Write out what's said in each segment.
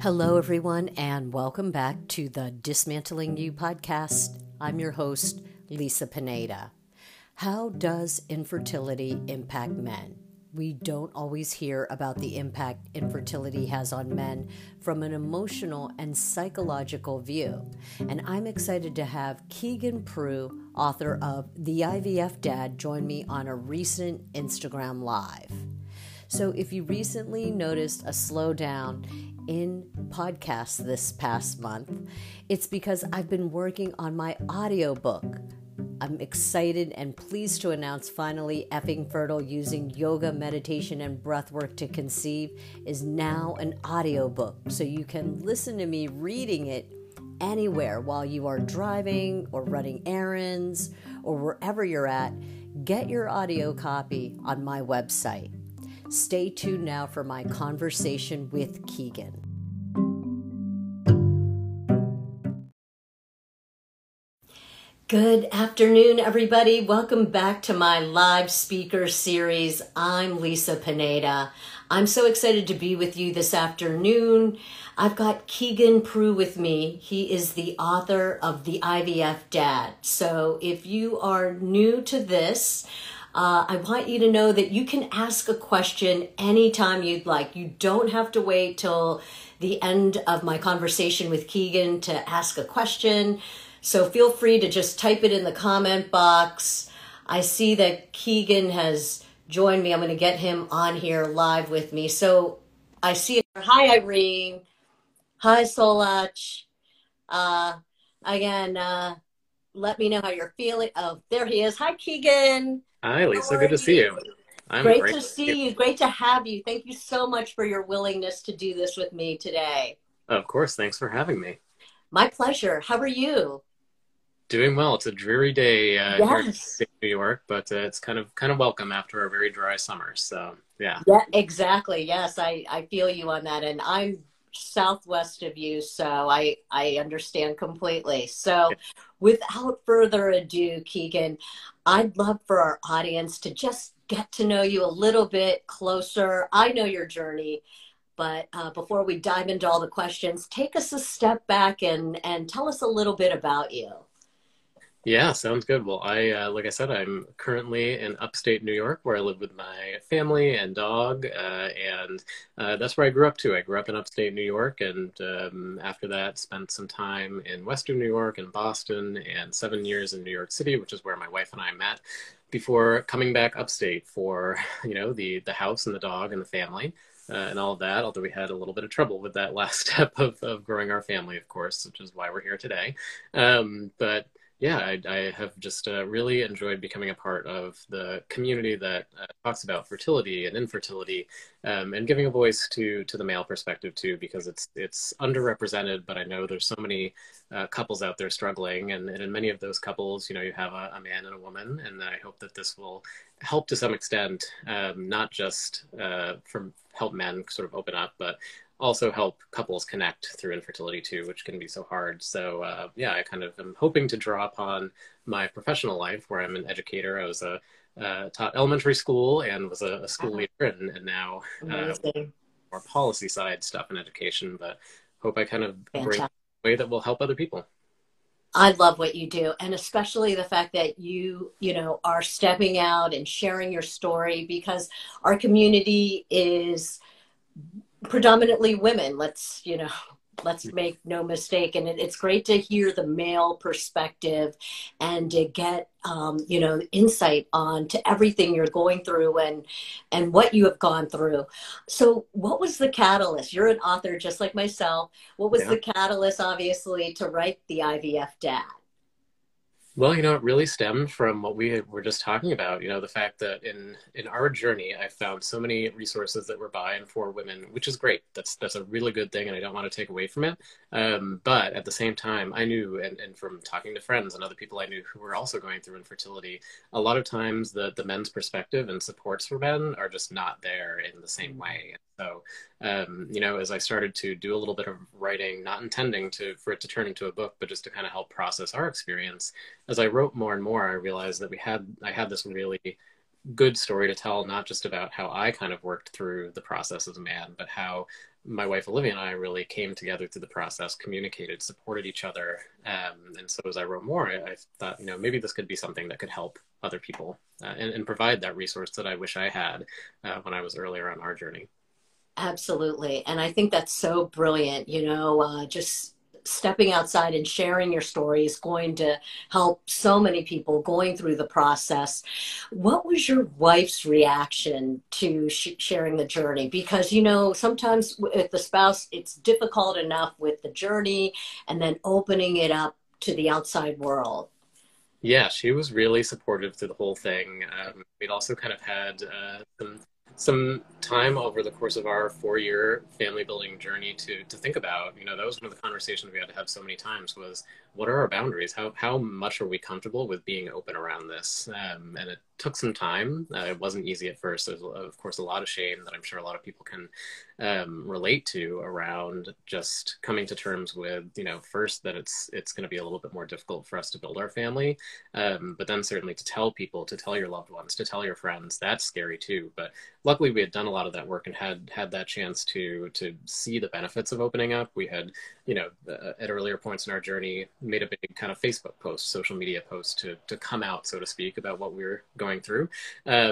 Hello, everyone, and welcome back to the Dismantling You podcast. I'm your host, Lisa Pineda. How does infertility impact men? We don't always hear about the impact infertility has on men from an emotional and psychological view. And I'm excited to have Keegan Prue, author of The IVF Dad, join me on a recent Instagram Live. So if you recently noticed a slowdown in podcasts this past month, it's because I've been working on my audiobook. I'm excited and pleased to announce finally Effing Fertile, using yoga, meditation, and breathwork to conceive, is now an audiobook. So you can listen to me reading it anywhere while you are driving or running errands or wherever you're at. Get your audio copy on my website. Stay tuned now for my conversation with Keegan. Good afternoon, everybody. Welcome back to my live speaker series. I'm Lisa Pineda. I'm so excited to be with you this afternoon. I've got Keegan Prue with me. He is the author of The IVF Dad. So if you are new to this, I want you to know that you can ask a question anytime you'd like. You don't have to wait till the end of my conversation with Keegan to ask a question. So feel free to just type it in the comment box. I see that Keegan has joined me. I'm going to get him on here live with me. So I see. Hi, Irene. Hi, Solach. Let me know how you're feeling. Oh, there he is. Hi, Keegan. Hi, Lisa. Good to see you. Great to see you. Great to have you. Thank you so much for your willingness to do this with me today. Of course. Thanks for having me. My pleasure. How are you? Doing well. It's a dreary day yes. Here in New York, but it's kind of welcome after a very dry summer. So yeah, exactly. Yes, I feel you on that, and I'm southwest of you, so I understand completely. So, without further ado, Keegan, I'd love for our audience to just get to know you a little bit closer. I know your journey. But before we dive into all the questions, take us a step back and tell us a little bit about you. Yeah, sounds good. Well, like I said, I'm currently in upstate New York, where I live with my family and dog, and that's where I grew up too. I grew up in upstate New York, and after that, spent some time in Western New York and Boston, and 7 years in New York City, which is where my wife and I met, before coming back upstate for the house and the dog and the family. And all of that, although we had a little bit of trouble with that last step of growing our family, of course, which is why we're here today. But yeah, I have just really enjoyed becoming a part of the community that talks about fertility and infertility, and giving a voice to the male perspective too, because it's underrepresented. But I know there's so many couples out there struggling, and in many of those couples, you have a man and a woman, and I hope that this will help to some extent, not just help men sort of open up, but also help couples connect through infertility too, which can be so hard. So I kind of am hoping to draw upon my professional life, where I'm an educator. I was taught elementary school and was a school leader, and now more policy side stuff in education, but hope I kind of bring a way that will help other people. I love what you do, and especially the fact that you are stepping out and sharing your story, because our community is predominantly women. Let's make no mistake, and it's great to hear the male perspective and to get insight on to everything you're going through and what you have gone through. So what was the catalyst? You're an author just like myself. What was the catalyst, obviously, to write The IVF Dad? Well, it really stemmed from what we were just talking about, the fact that in our journey, I found so many resources that were by and for women, which is great. That's a really good thing, and I don't want to take away from it. But at the same time, I knew, and from talking to friends and other people I knew who were also going through infertility, a lot of times the men's perspective and supports for men are just not there in the same way. So, as I started to do a little bit of writing, not intending for it to turn into a book, but just to kind of help process our experience, as I wrote more and more, I realized that I had this really good story to tell, not just about how I kind of worked through the process as a man, but how my wife Olivia and I really came together through the process, communicated, supported each other. And so as I wrote more, I thought, you know, maybe this could be something that could help other people and provide that resource that I wish I had when I was earlier on our journey. Absolutely. And I think that's so brilliant, you know, just stepping outside and sharing your story is going to help so many people going through the process. What was your wife's reaction to sharing the journey? Because, you know, sometimes with the spouse, it's difficult enough with the journey and then opening it up to the outside world. Yeah, she was really supportive through the whole thing. We'd also kind of had some time over the course of our 4-year family building journey to think about, you know, that was one of the conversations we had to have so many times was, what are our boundaries? How much are we comfortable with being open around this? And it took some time. It wasn't easy at first. There's, of course, a lot of shame that I'm sure a lot of people can relate to around just coming to terms with, you know, first that it's going to be a little bit more difficult for us to build our family, but then certainly to tell people, to tell your loved ones, to tell your friends, that's scary too. But luckily, we had done a lot of that work and had that chance to see the benefits of opening up. We had, you know, at earlier points in our journey, made a big kind of Facebook post, social media post to come out, so to speak, about what we were going through. Had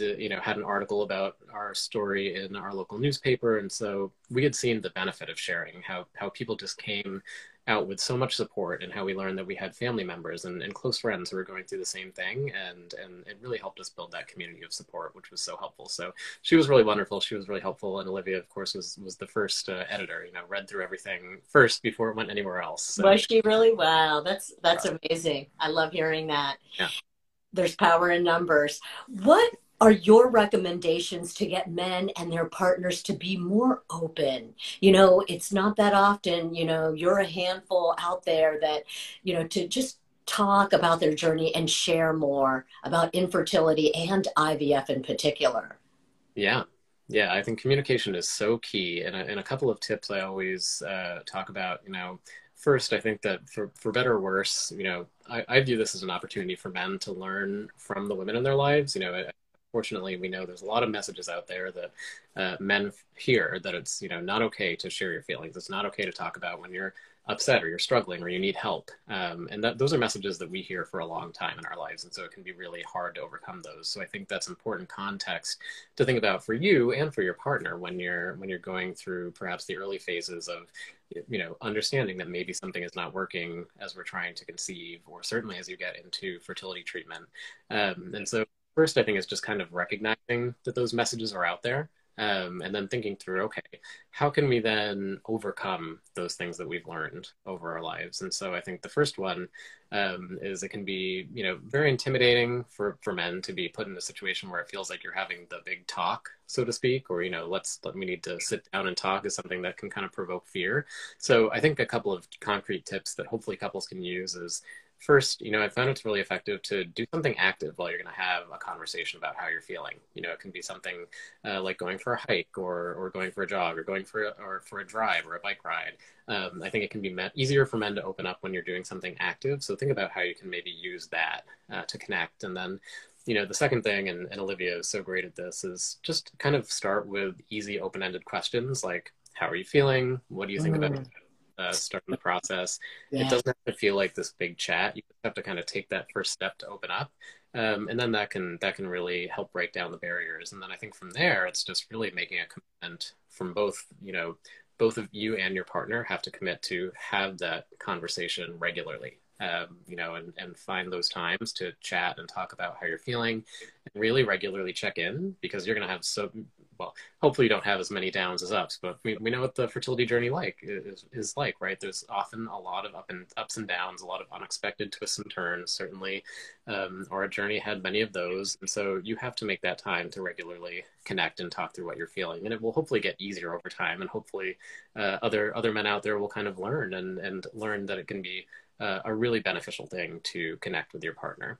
an article about our story in our local newspaper. And so we had seen the benefit of sharing, how people just came out with so much support, and how we learned that we had family members and close friends who were going through the same thing. And it really helped us build that community of support, which was so helpful. So she was really wonderful. She was really helpful. And Olivia, of course, was the first editor, you know, read through everything first before it went anywhere else. So. Was she really? Wow. That's amazing. I love hearing that. Yeah. There's power in numbers. What are your recommendations to get men and their partners to be more open? You know, it's not that often, you know, you're a handful out there that, you know, to just talk about their journey and share more about infertility and IVF in particular. Yeah. Yeah. I think communication is so key. And a couple of tips I always talk about, you know, first, I think that for better or worse, you know, I view this as an opportunity for men to learn from the women in their lives. You know, fortunately, we know there's a lot of messages out there that men hear that it's, you know, not okay to share your feelings. It's not okay to talk about when you're upset or you're struggling or you need help. And those are messages that we hear for a long time in our lives. And so it can be really hard to overcome those. So I think that's important context to think about for you and for your partner when you're going through perhaps the early phases of, you know, understanding that maybe something is not working as we're trying to conceive, or certainly as you get into fertility treatment. And so first, I think, is just kind of recognizing that those messages are out there, and then thinking through, okay, how can we then overcome those things that we've learned over our lives? And so I think the first one is it can be, you know, very intimidating for men to be put in a situation where it feels like you're having the big talk, so to speak, or, you know, we need to sit down and talk is something that can kind of provoke fear. So I think a couple of concrete tips that hopefully couples can use is, first, you know, I found it's really effective to do something active while you're going to have a conversation about how you're feeling. You know, it can be something like going for a hike or going for a jog or going for a drive or a bike ride. I think it can be easier for men to open up when you're doing something active. So think about how you can maybe use that to connect. And then, you know, the second thing, and Olivia is so great at this, is just kind of start with easy, open-ended questions like, how are you feeling? What do you think about it? Starting the process. Yeah. It doesn't have to feel like this big chat. You just have to kind of take that first step to open up. And then that can really help break down the barriers. And then I think from there, it's just really making a commitment from both, you know, both of you and your partner have to commit to have that conversation regularly, you know, and find those times to chat and talk about how you're feeling and really regularly check in, because you're going to have well, hopefully you don't have as many downs as ups, but we know what the fertility journey is like, right? There's often a lot of ups and downs, a lot of unexpected twists and turns, certainly. Our journey had many of those. And so you have to make that time to regularly connect and talk through what you're feeling. And it will hopefully get easier over time. And hopefully other men out there will kind of learn and learn that it can be a really beneficial thing to connect with your partner.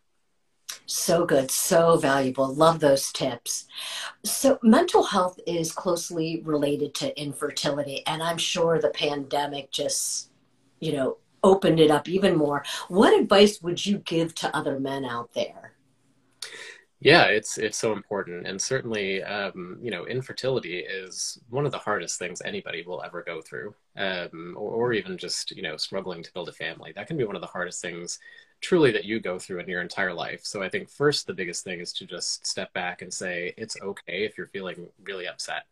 So good. So valuable. Love those tips. So mental health is closely related to infertility, and I'm sure the pandemic just, you know, opened it up even more. What advice would you give to other men out there? Yeah, it's so important. And certainly, you know, infertility is one of the hardest things anybody will ever go through, or even just, you know, struggling to build a family. That can be one of the hardest things truly that you go through in your entire life. So I think first, the biggest thing is to just step back and say, it's okay if you're feeling really upset,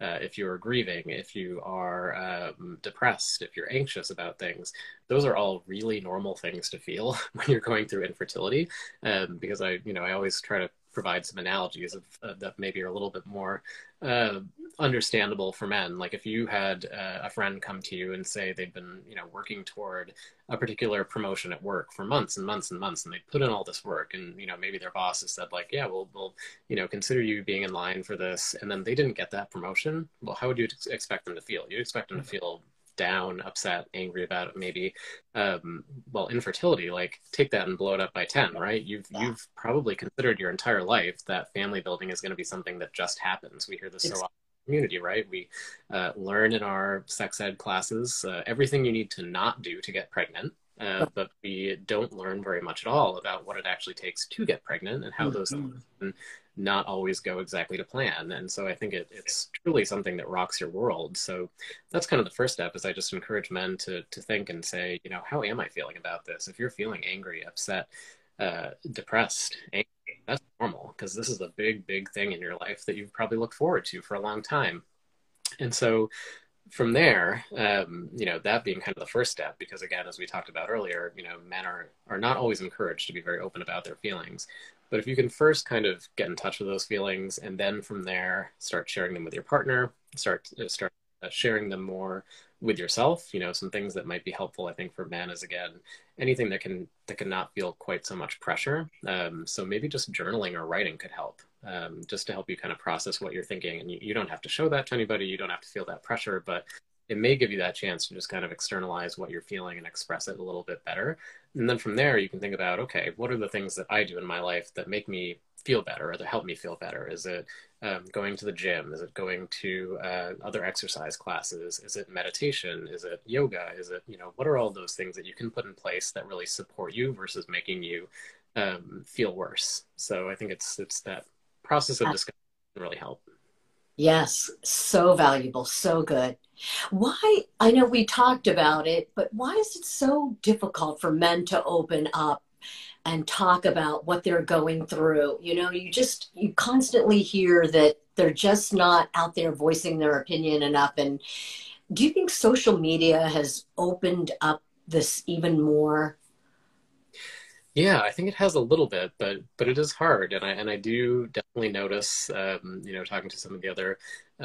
if you're grieving, if you are depressed, if you're anxious about things. Those are all really normal things to feel when you're going through infertility, because I always try to provide some analogies of that maybe are a little bit more understandable for men. Like if you had a friend come to you and say they've been, you know, working toward a particular promotion at work for months and months and months, and they put in all this work, and, you know, maybe their boss has said like, yeah, we'll you know, consider you being in line for this, and then they didn't get that promotion. Well, how would you expect them to feel? You'd expect them to feel down, upset, angry about it, maybe. Well, infertility, like take that and blow it up by 10, right? You've probably considered your entire life that family building is going to be something that just happens. We hear this so often. Community, right? We learn in our sex ed classes everything you need to not do to get pregnant, but we don't learn very much at all about what it actually takes to get pregnant and how those things not always go exactly to plan. And so I think it's truly something that rocks your world. So that's kind of the first step, is I just encourage men to think and say, you know, how am I feeling about this? If you're feeling angry, upset, depressed, angry, that's normal, because this is a big, big thing in your life that you've probably looked forward to for a long time. And so from there, you know, that being kind of the first step, because again, as we talked about earlier, you know, men are not always encouraged to be very open about their feelings. But if you can first kind of get in touch with those feelings, and then from there, start sharing them with your partner, start sharing them more with yourself, you know, some things that might be helpful, I think, for men is, again, anything that can not feel quite so much pressure. So maybe just journaling or writing could help, just to help you kind of process what you're thinking. And you don't have to show that to anybody. You don't have to feel that pressure, but it may give you that chance to just kind of externalize what you're feeling and express it a little bit better. And then from there, you can think about, okay, what are the things that I do in my life that make me feel better or that help me feel better? Is it going to the gym? Is it going to other exercise classes? Is it meditation? Is it yoga? Is it, you know, what are all those things that you can put in place that really support you versus making you feel worse? So I think it's that process of discussion that can really help. Yes, so valuable, so good. Why, I know we talked about it, but why is it so difficult for men to open up and talk about what they're going through? You know, you constantly hear that they're just not out there voicing their opinion enough. And do you think social media has opened up this even more? Yeah, I think it has a little bit, but it is hard. And I do definitely notice, you know, talking to some of the other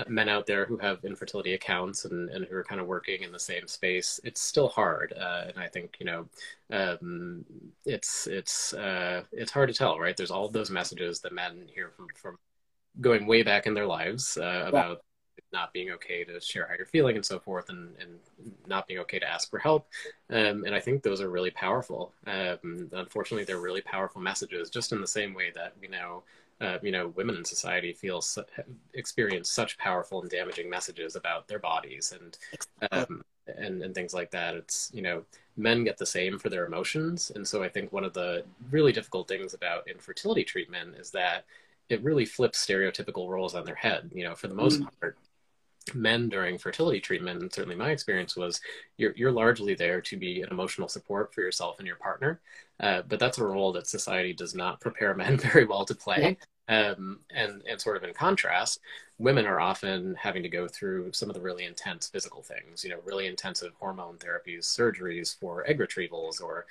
men out there who have infertility accounts and who are kind of working in the same space, it's still hard. And I think, you know, it's hard to tell, right? There's all those messages that men hear from going way back in their lives about not being okay to share how you're feeling and so forth, and not being okay to ask for help. And I think those are really powerful. Unfortunately, they're really powerful messages, just in the same way that we know, you know, women in society experience such powerful and damaging messages about their bodies and things like that. It's, you know, men get the same for their emotions. And so I think one of the really difficult things about infertility treatment is that it really flips stereotypical roles on their head. You know, for the most part, men during fertility treatment, and certainly my experience was, you're largely there to be an emotional support for yourself and your partner, but that's a role that society does not prepare men very well to play. And sort of in contrast, women are often having to go through some of the really intense physical things, you know, really intensive hormone therapies, surgeries for egg retrievals, or,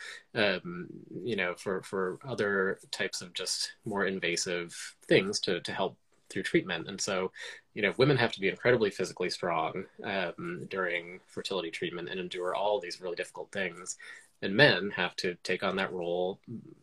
you know, for other types of just more invasive things to help through treatment. And so, you know, women have to be incredibly physically strong during fertility treatment and endure all these really difficult things. And men have to take on that role,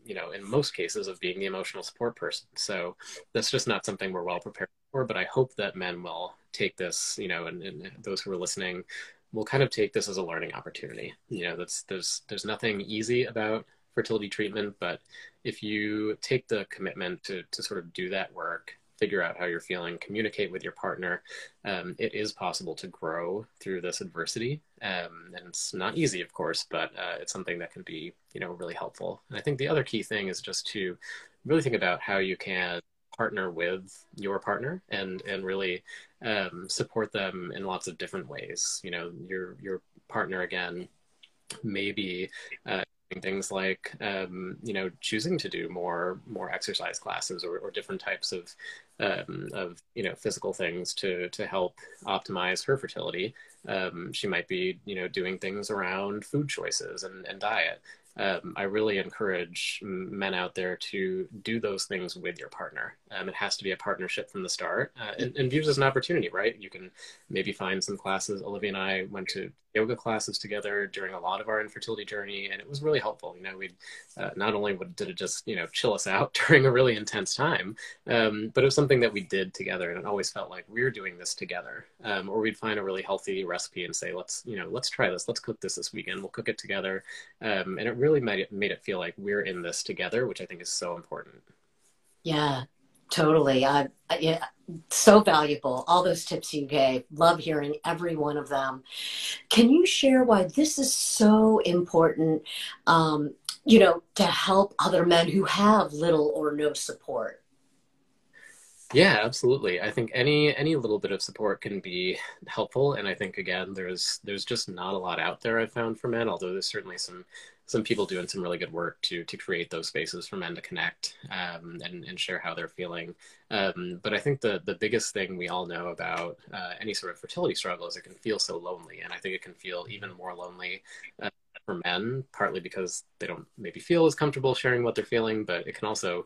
you know, in most cases, of being the emotional support person. So that's just not something we're well prepared for, but I hope that men will take this, you know, and those who are listening will kind of take this as a learning opportunity. You know, there's nothing easy about fertility treatment, but if you take the commitment to sort of do that work, figure out how you're feeling, communicate with your partner, it is possible to grow through this adversity. And it's not easy, of course, but it's something that can be, you know, really helpful. And I think the other key thing is just to really think about how you can partner with your partner and really support them in lots of different ways. You know, your partner, again, maybe things like, you know, choosing to do more exercise classes or different types of, you know, physical things to help optimize her fertility. She might be, you know, doing things around food choices and diet. I really encourage men out there to do those things with your partner. It has to be a partnership from the start, and views as an opportunity, right? You can maybe find some classes. Olivia and I went to yoga classes together during a lot of our infertility journey, and it was really helpful. You know, we not only did it just, you know, chill us out during a really intense time, but it was something that we did together, and it always felt like we were doing this together. Or we'd find a really healthy recipe and say, let's try this. Let's cook this weekend. We'll cook it together. And it really made it feel like we're in this together, which I think is so important. Yeah, totally. Yeah, so valuable. All those tips you gave. Love hearing every one of them. Can you share why this is so important, you know, to help other men who have little or no support? Yeah, absolutely. I think any little bit of support can be helpful. And I think, again, there's just not a lot out there, I've found, for men, although there's certainly some people doing some really good work to create those spaces for men to connect and share how they're feeling. But I think the biggest thing we all know about any sort of fertility struggle is it can feel so lonely. And I think it can feel even more lonely for men, partly because they don't maybe feel as comfortable sharing what they're feeling, but it can also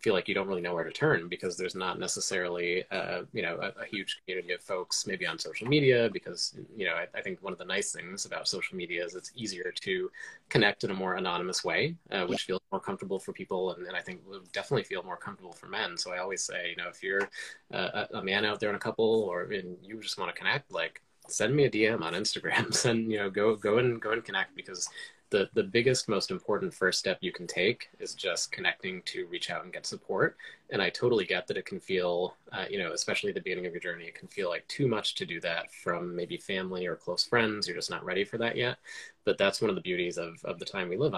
feel like you don't really know where to turn, because there's not necessarily, you know, a huge community of folks maybe on social media, because, you know, I think one of the nice things about social media is it's easier to connect in a more anonymous way, which feels more comfortable for people. And I think will definitely feel more comfortable for men. So I always say, you know, if you're a man out there and a couple, and you just want to connect, like, send me a DM on Instagram. Send, you know, go and connect, because the biggest, most important first step you can take is just connecting to reach out and get support. And I totally get that it can feel, you know, especially at the beginning of your journey, it can feel like too much to do that from maybe family or close friends. You're just not ready for that yet. But that's one of the beauties of the time we live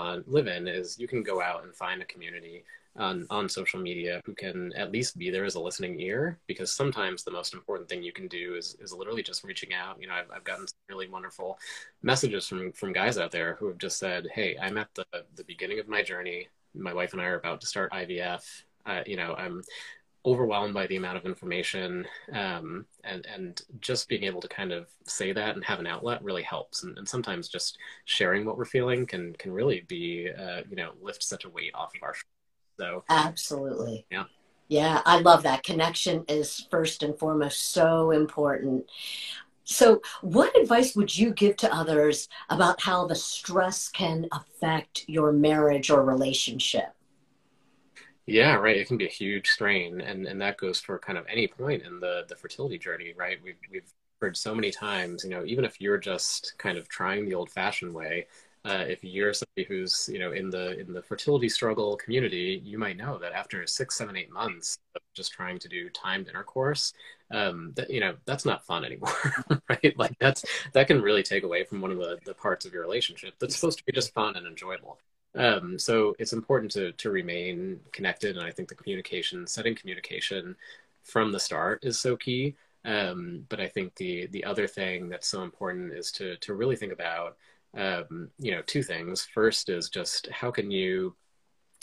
in is you can go out and find a community on social media who can at least be there as a listening ear, because sometimes the most important thing you can do is literally just reaching out. You know, I've gotten some really wonderful messages from guys out there who have just said, hey, I'm at the beginning of my journey. My wife and I are about to start IVF. You know, I'm overwhelmed by the amount of information, and just being able to kind of say that and have an outlet really helps. And sometimes just sharing what we're feeling can really be, you know, lift such a weight off of our shoulders. So, absolutely. Yeah. Yeah. I love that. Connection is first and foremost so important. So what advice would you give to others about how the stress can affect your marriage or relationship? Yeah, right. It can be a huge strain. And that goes for kind of any point in the fertility journey, right? We've heard so many times, you know, even if you're just kind of trying the old fashioned way, if you're somebody who's, you know, in the fertility struggle community, you might know that after 6, 7, 8 months of just trying to do timed intercourse, that, you know, that's not fun anymore, right? Like that can really take away from one of the parts of your relationship that's supposed to be just fun and enjoyable. So it's important to remain connected. And I think the setting communication from the start is so key. But I think the other thing that's so important is to really think about, you know, two things. First is just how can you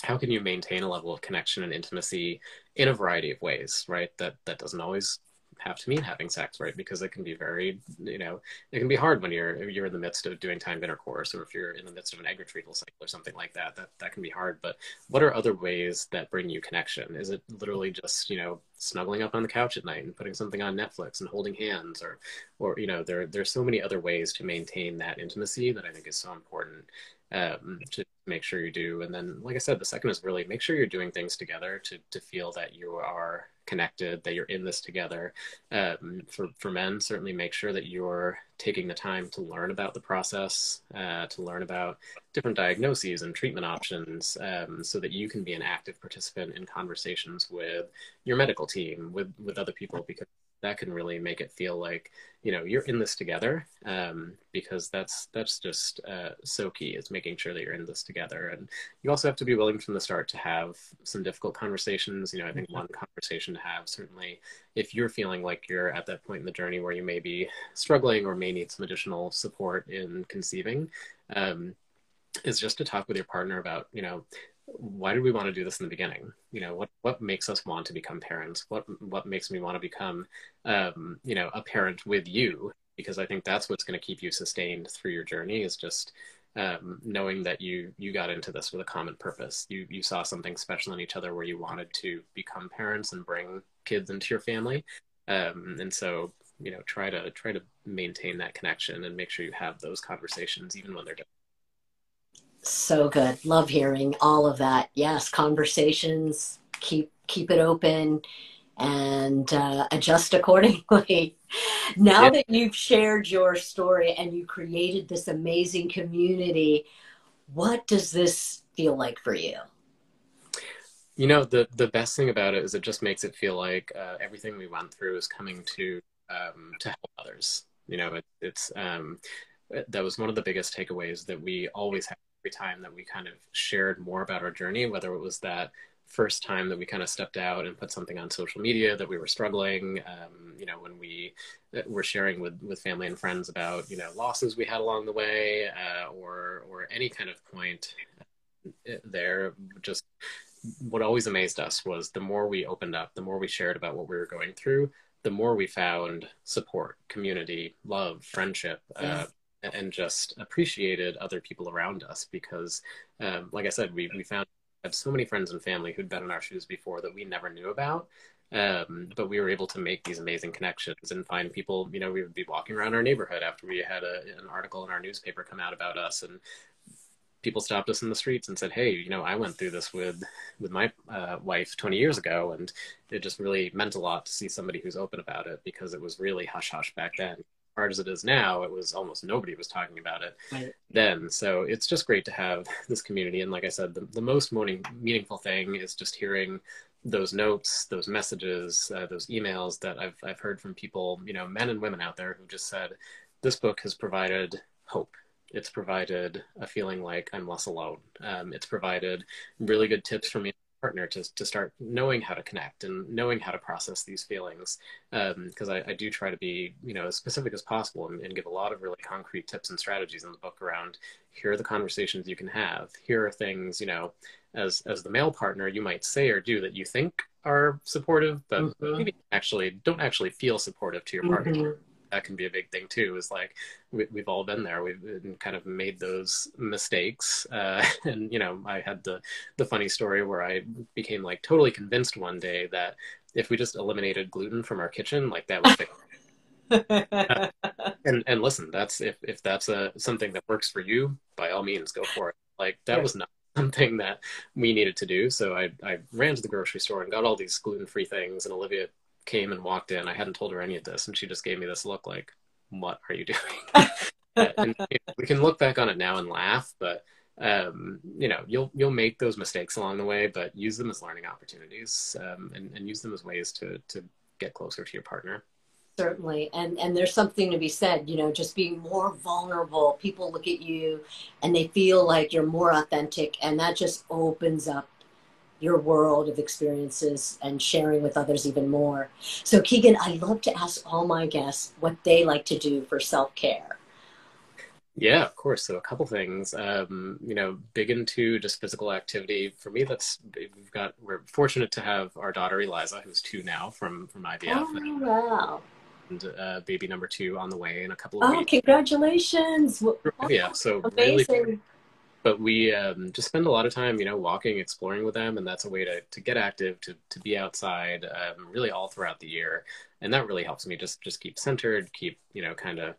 maintain a level of connection and intimacy in a variety of ways, right? That doesn't always have to mean having sex, right? Because it can be very, you know, it can be hard when you're in the midst of doing timed intercourse, or if you're in the midst of an egg-retrieval cycle or something like that, that can be hard. But what are other ways that bring you connection? Is it literally just, you know, snuggling up on the couch at night and putting something on Netflix and holding hands, or you know, there's so many other ways to maintain that intimacy that I think is so important to make sure you do. And then, like I said, the second is really make sure you're doing things together to feel that you are connected, that you're in this together. For men, certainly make sure that you're taking the time to learn about the process, to learn about different diagnoses and treatment options, so that you can be an active participant in conversations with your medical team, with other people, because that can really make it feel like, you know, you're in this together, because that's just so key, is making sure that you're in this together. And you also have to be willing from the start to have some difficult conversations. You know, I think one conversation to have, certainly if you're feeling like you're at that point in the journey where you may be struggling or may need some additional support in conceiving, is just to talk with your partner about, you know, why did we want to do this in the beginning? You know, what makes us want to become parents? What makes me want to become, you know, a parent with you? Because I think that's what's going to keep you sustained through your journey, is just knowing that you got into this with a common purpose. You saw something special in each other where you wanted to become parents and bring kids into your family. And so, you know, try to maintain that connection and make sure you have those conversations, even when they're different. So good. Love hearing all of that. Yes, conversations, keep it open and adjust accordingly. Now that you've shared your story and you created this amazing community, what does this feel like for you? You know, the best thing about it is it just makes it feel like everything we went through is coming to help others. You know, that was one of the biggest takeaways that we always have. Every time that we kind of shared more about our journey, whether it was that first time that we kind of stepped out and put something on social media that we were struggling, you know, when we were sharing with family and friends about, you know, losses we had along the way, or any kind of point there, just what always amazed us was the more we opened up, the more we shared about what we were going through, the more we found support, community, love, friendship, and just appreciated other people around us, because like I said, we found we had so many friends and family who'd been in our shoes before that we never knew about, but we were able to make these amazing connections and find people. You know, we would be walking around our neighborhood after we had an article in our newspaper come out about us, and people stopped us in the streets and said, hey, you know, I went through this with my wife 20 years ago, and it just really meant a lot to see somebody who's open about it, because it was really hush-hush back then. Hard as it is now, it was almost nobody was talking about it then. So it's just great to have this community. And like I said, the most meaningful thing is just hearing those notes, those messages, those emails that I've heard from people, you know, men and women out there who just said, this book has provided hope. It's provided a feeling like I'm less alone. It's provided really good tips for me. Partner to start knowing how to connect and knowing how to process these feelings, because I do try to be, you know, as specific as possible and give a lot of really concrete tips and strategies in the book around, here are the conversations you can have, here are things, you know, as the male partner you might say or do that you think are supportive, but maybe actually don't actually feel supportive to your partner. That can be a big thing too, is like we've all been there. We've been kind of made those mistakes. And, you know, I had the funny story where I became like totally convinced one day that if we just eliminated gluten from our kitchen, like that would fix it. And listen, that's, if that's something that works for you, by all means, go for it. Like that was not something that we needed to do. So I ran to the grocery store and got all these gluten-free things, and Olivia came and walked in. I hadn't told her any of this, and she just gave me this look like, what are you doing? And we can look back on it now and laugh, but you know, you'll make those mistakes along the way, but use them as learning opportunities, and use them as ways to get closer to your partner. Certainly. And there's something to be said, you know, just being more vulnerable. People look at you and they feel like you're more authentic, and that just opens up your world of experiences and sharing with others even more. So Keegan, I love to ask all my guests what they like to do for self-care. Yeah, of course. So a couple things, you know, big into just physical activity. For me, we're fortunate to have our daughter, Eliza, who's 2 now from IVF. Oh, wow. And baby number 2 on the way in a couple of weeks. Oh, congratulations. Yeah, so amazing. Really, but we just spend a lot of time, you know, walking, exploring with them. And that's a way to get active, to be outside, really all throughout the year. And that really helps me just keep centered, keep, you know, kind of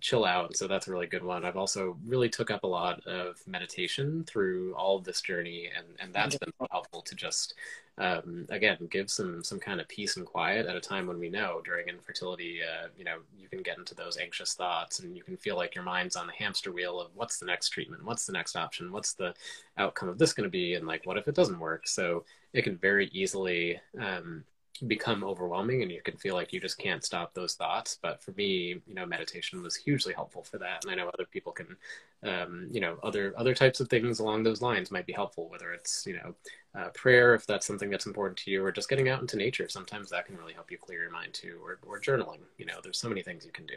chill out. So that's a really good one. I've also really took up a lot of meditation through all of this journey. And that's been helpful to just, again, give some kind of peace and quiet at a time when we know during infertility, you know, you can get into those anxious thoughts and you can feel like your mind's on the hamster wheel of what's the next treatment? What's the next option? What's the outcome of this going to be? And like, what if it doesn't work? So it can very easily, become overwhelming and you can feel like you just can't stop those thoughts. But for me, you know, meditation was hugely helpful for that. And I know other people can, you know, other types of things along those lines might be helpful, whether it's, you know, prayer, if that's something that's important to you, or just getting out into nature. Sometimes that can really help you clear your mind too, or journaling. You know, there's so many things you can do.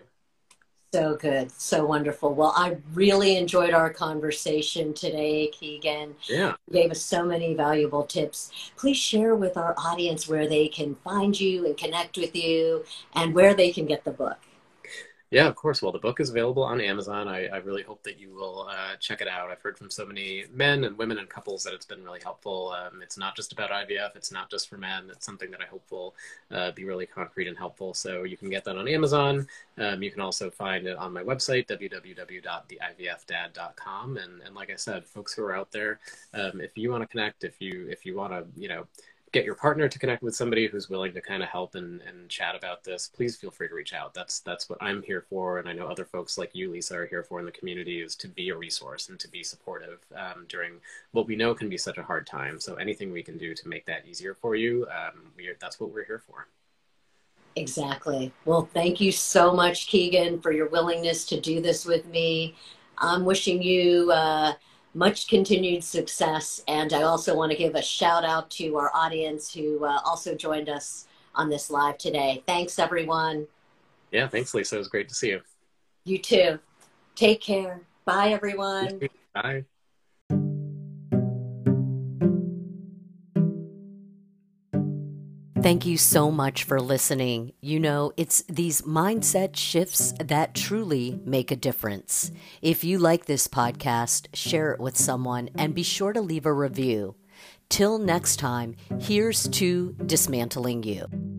So good. So wonderful. Well, I really enjoyed our conversation today, Keegan. Yeah. You gave us so many valuable tips. Please share with our audience where they can find you and connect with you and where they can get the book. Yeah, of course. Well, the book is available on Amazon. I really hope that you will check it out. I've heard from so many men and women and couples that it's been really helpful. It's not just about IVF. It's not just for men. It's something that I hope will be really concrete and helpful. So you can get that on Amazon. You can also find it on my website, www.theivfdad.com. And like I said, folks who are out there, if you want to connect, if you want to, you know, get your partner to connect with somebody who's willing to kind of help and chat about this, please feel free to reach out. That's what I'm here for. And I know other folks like you, Lisa, are here for in the community, is to be a resource and to be supportive during what we know can be such a hard time. So anything we can do to make that easier for you, that's what we're here for. Exactly. Well, thank you so much, Keegan, for your willingness to do this with me. I'm wishing you much continued success. And I also want to give a shout out to our audience who also joined us on this live today. Thanks, everyone. Yeah, thanks, Lisa. It was great to see you. You too. Take care. Bye, everyone. Bye. Thank you so much for listening. You know, it's these mindset shifts that truly make a difference. If you like this podcast, share it with someone and be sure to leave a review. Till next time, here's to dismantling you.